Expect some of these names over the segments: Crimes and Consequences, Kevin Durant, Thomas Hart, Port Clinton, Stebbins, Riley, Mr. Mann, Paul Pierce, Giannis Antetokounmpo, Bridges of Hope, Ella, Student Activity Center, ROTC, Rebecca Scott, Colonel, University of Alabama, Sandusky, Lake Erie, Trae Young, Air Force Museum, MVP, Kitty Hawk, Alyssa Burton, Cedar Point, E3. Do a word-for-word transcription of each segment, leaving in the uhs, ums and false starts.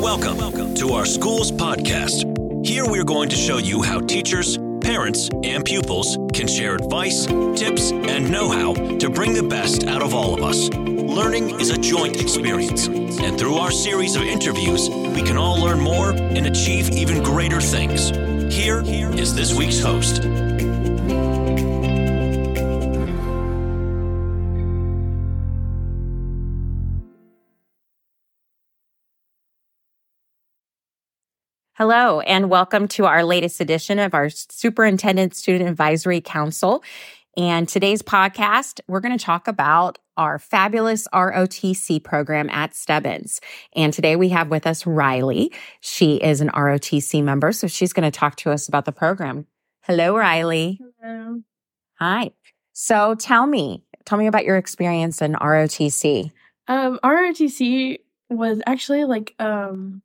Welcome to our school's podcast. Here we are going to show you how teachers, parents, and pupils can share advice, tips, and know-how to bring the best out of all of us. Learning is a joint experience, and through our series of interviews, we can all learn more and achieve even greater things. Here is this week's host. Hello, and welcome to our latest edition of our Superintendent Student Advisory Council. And today's podcast, we're going to talk about our fabulous R O T C program at Stebbins. And today we have with us Riley. She is an R O T C member, so she's going to talk to us about the program. Hello, Riley. Hello. Hi. So tell me, tell me about your experience in R O T C. Um, R O T C was actually like... Um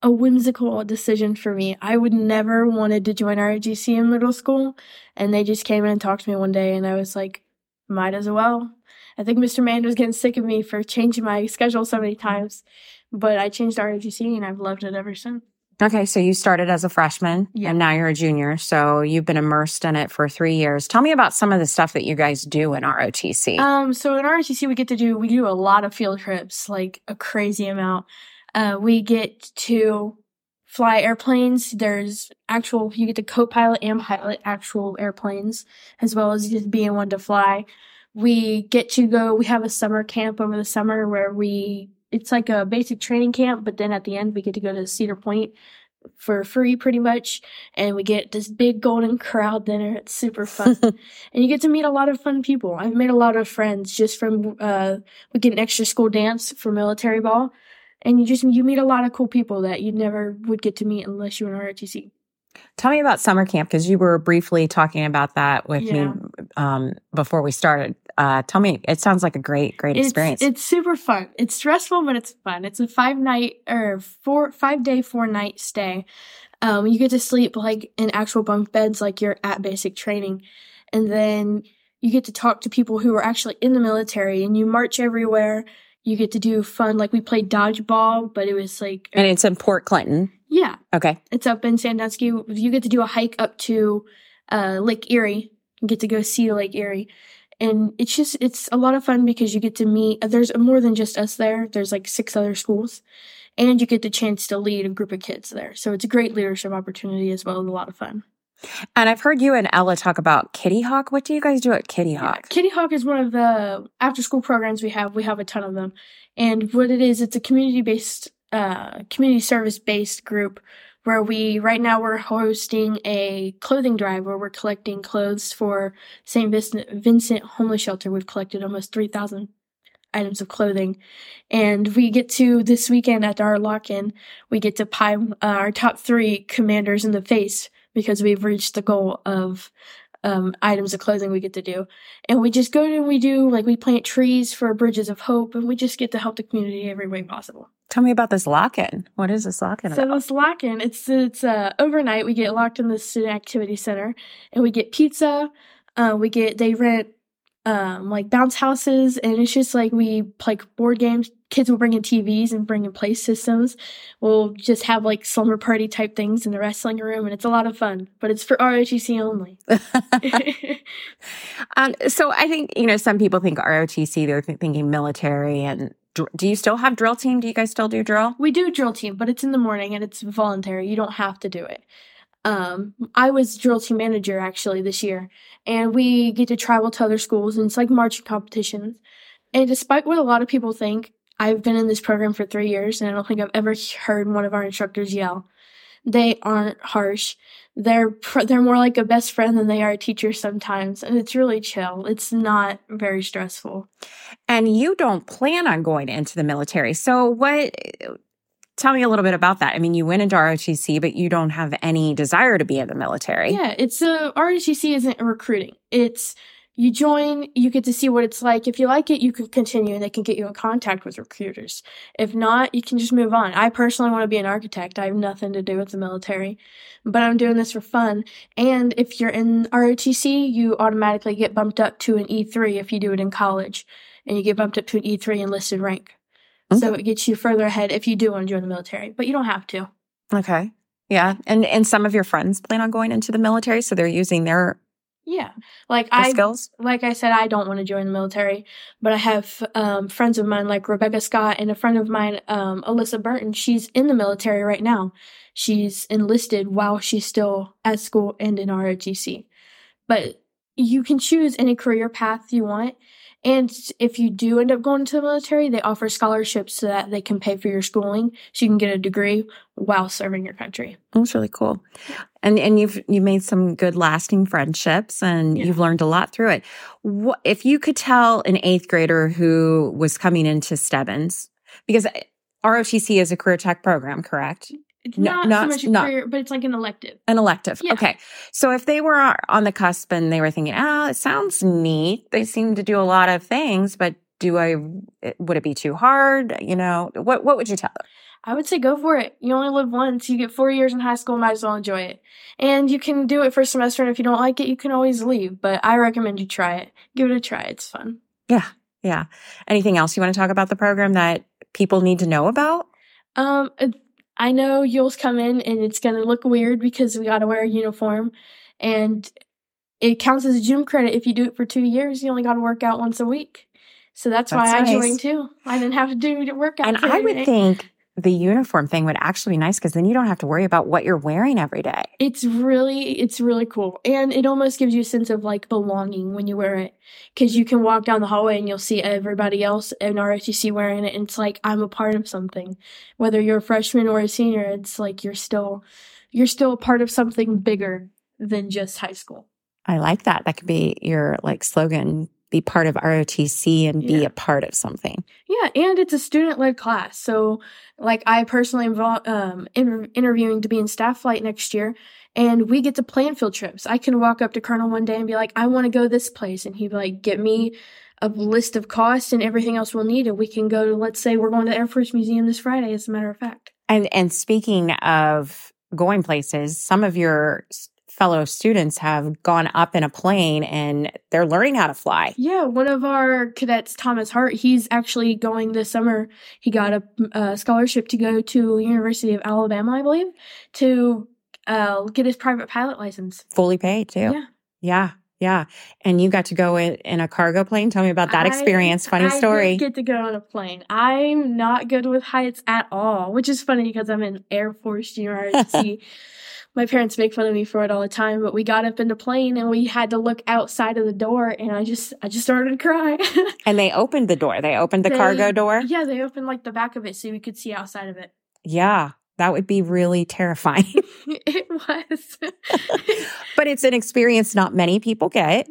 a whimsical decision for me. I would never wanted to join R O T C in middle school, and they just came in and talked to me one day, and I was like, might as well. I think Mister Mann was getting sick of me for changing my schedule so many times, but I changed R O T C, and I've loved it ever since. Okay, so you started as a freshman, yeah. And now you're a junior, so you've been immersed in it for three years. Tell me about some of the stuff that you guys do in R O T C. Um, so in R O T C, we get to do, we do a lot of field trips, like a crazy amount. Uh, we get to fly airplanes. There's actual, you get to co-pilot and pilot actual airplanes, as well as just being one to fly. We get to go, we have a summer camp over the summer where we, it's like a basic training camp, but then at the end we get to go to Cedar Point for free pretty much. And we get this big golden corral dinner. It's super fun. And you get to meet a lot of fun people. I've made a lot of friends just from, uh, we get an extra school dance for military ball. And you just you meet a lot of cool people that you never would get to meet unless you were in R O T C. Tell me about summer camp, because you were briefly talking about that with yeah. me um, before we started. Uh, tell me, it sounds like a great, great it's, experience. It's super fun. It's stressful, but it's fun. It's a five night or four five day, four night stay. Um, you get to sleep like in actual bunk beds, like you're at basic training, and then you get to talk to people who are actually in the military, and you march everywhere. You get to do fun, like we played dodgeball, but it was like... And it's in Port Clinton? Yeah. Okay. It's up in Sandusky. You get to do a hike up to uh, Lake Erie. You get to go see Lake Erie. And it's just, it's a lot of fun because you get to meet, there's more than just us there. There's like six other schools. And you get the chance to lead a group of kids there. So it's a great leadership opportunity as well, and a lot of fun. And I've heard you and Ella talk about Kitty Hawk. What do you guys do at Kitty Hawk? Yeah, Kitty Hawk is one of the after-school programs we have. We have a ton of them. And what it is, it's a community-based, uh, community service-based group where we, right now we're hosting a clothing drive where we're collecting clothes for Saint Vincent Homeless Shelter. We've collected almost three thousand items of clothing, and we get to this weekend at our lock-in, we get to pie uh, our top three commanders in the face, because we've reached the goal of um, items of clothing we get to do. And we just go and we do, like, we plant trees for Bridges of Hope, and we just get to help the community every way possible. Tell me about this lock-in. What is this lock-in so about? So this lock-in, it's it's uh, overnight. We get locked in the Student Activity Center, and we get pizza. Uh, we get, they rent, um, like, bounce houses, and it's just, like, we play board games. Kids will bring in T Vs and bring in play systems. We'll just have like slumber party type things in the wrestling room, and it's a lot of fun, but it's for R O T C only. um, so I think, you know, some people think R O T C, they're th- thinking military. And dr- do you still have drill team? Do you guys still do drill? We do drill team, but it's in the morning and it's voluntary. You don't have to do it. Um, I was drill team manager actually this year, and we get to travel to other schools, and it's like marching competitions. And despite what a lot of people think, I've been in this program for three years, and I don't think I've ever heard one of our instructors yell. They aren't harsh. They're pr- they're more like a best friend than they are a teacher sometimes, and it's really chill. It's not very stressful. And you don't plan on going into the military. So what? Tell me a little bit about that. I mean, you went into R O T C, but you don't have any desire to be in the military. Yeah, it's a, R O T C isn't recruiting. It's... You join, you get to see what it's like. If you like it, you can continue, and they can get you in contact with recruiters. If not, you can just move on. I personally want to be an architect. I have nothing to do with the military, but I'm doing this for fun. And if you're in R O T C, you automatically get bumped up to an E three if you do it in college, and you get bumped up to an E three enlisted rank. Okay. So it gets you further ahead if you do want to join the military, but you don't have to. Okay. Yeah. And and some of your friends plan on going into the military, so they're using their yeah, like their I skills. Like I said, I don't want to join the military, but I have um, friends of mine like Rebecca Scott and a friend of mine, um, Alyssa Burton. She's in the military right now. She's enlisted while she's still at school and in R O T C. But you can choose any career path you want. And if you do end up going to the military, they offer scholarships so that they can pay for your schooling so you can get a degree while serving your country. That's really cool. And and you've you made some good lasting friendships, and yeah. you've learned a lot through it. What, if you could tell an eighth grader who was coming into Stebbins, because R O T C is a career tech program, correct? Not, no, not so much a not, career, but it's like an elective. An elective. Yeah. Okay. So if they were on the cusp and they were thinking, oh, it sounds neat. They seem to do a lot of things, but do I, would it be too hard? You know, what, what would you tell them? I would say go for it. You only live once. You get four years in high school, might as well enjoy it. And you can do it for a semester. And if you don't like it, you can always leave. But I recommend you try it. Give it a try. It's fun. Yeah. Yeah. Anything else you want to talk about the program that people need to know about? Um, I know you'll come in and it's going to look weird because we got to wear a uniform, and it counts as a gym credit. If you do it for two years, you only got to work out once a week. So that's, that's why nice. I joined too. I didn't have to do the workout. And I would day. think the uniform thing would actually be nice because then you don't have to worry about what you're wearing every day. It's really, it's really cool. And it almost gives you a sense of like belonging when you wear it, because you can walk down the hallway and you'll see everybody else in R O T C wearing it. And it's like, I'm a part of something, whether you're a freshman or a senior. It's like, you're still, you're still a part of something bigger than just high school. I like that. That could be your like slogan. Be part of R O T C and be yeah. a part of something. Yeah, and it's a student-led class. So, like, I personally am um, inter- interviewing to be in staff flight next year, and we get to plan field trips. I can walk up to Colonel one day and be like, I want to go this place. And he'd be like, get me a list of costs and everything else we'll need. And we can go to, let's say, we're going to the Air Force Museum this Friday, as a matter of fact. And and speaking of going places, some of your fellow students have gone up in a plane and they're learning how to fly. Yeah, one of our cadets, Thomas Hart, he's actually going this summer. He got a, a scholarship to go to University of Alabama, I believe, to uh, get his private pilot license. Fully paid, too. Yeah. Yeah, yeah. And you got to go in, in a cargo plane. Tell me about that I, experience. Funny I story. I get to go on a plane. I'm not good with heights at all, which is funny because I'm in Air Force University. My parents make fun of me for it all the time, but we got up in the plane and we had to look outside of the door, and I just I just started to cry. And they opened the door. They opened the they, cargo door? Yeah, they opened like the back of it so we could see outside of it. Yeah, that would be really terrifying. It was. But it's an experience not many people get.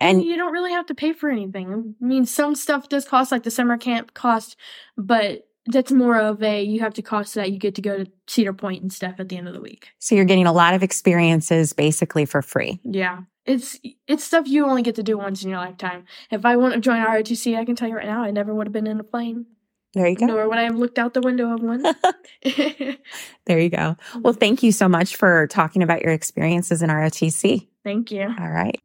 And you don't really have to pay for anything. I mean, some stuff does cost, like the summer camp cost, but that's more of a, you have to cost that you get to go to Cedar Point and stuff at the end of the week. So you're getting a lot of experiences basically for free. Yeah. It's it's stuff you only get to do once in your lifetime. If I wouldn't have joined R O T C, I can tell you right now, I never would have been in a plane. There you go. Nor would I have looked out the window of one. There you go. Well, thank you so much for talking about your experiences in R O T C. Thank you. All right.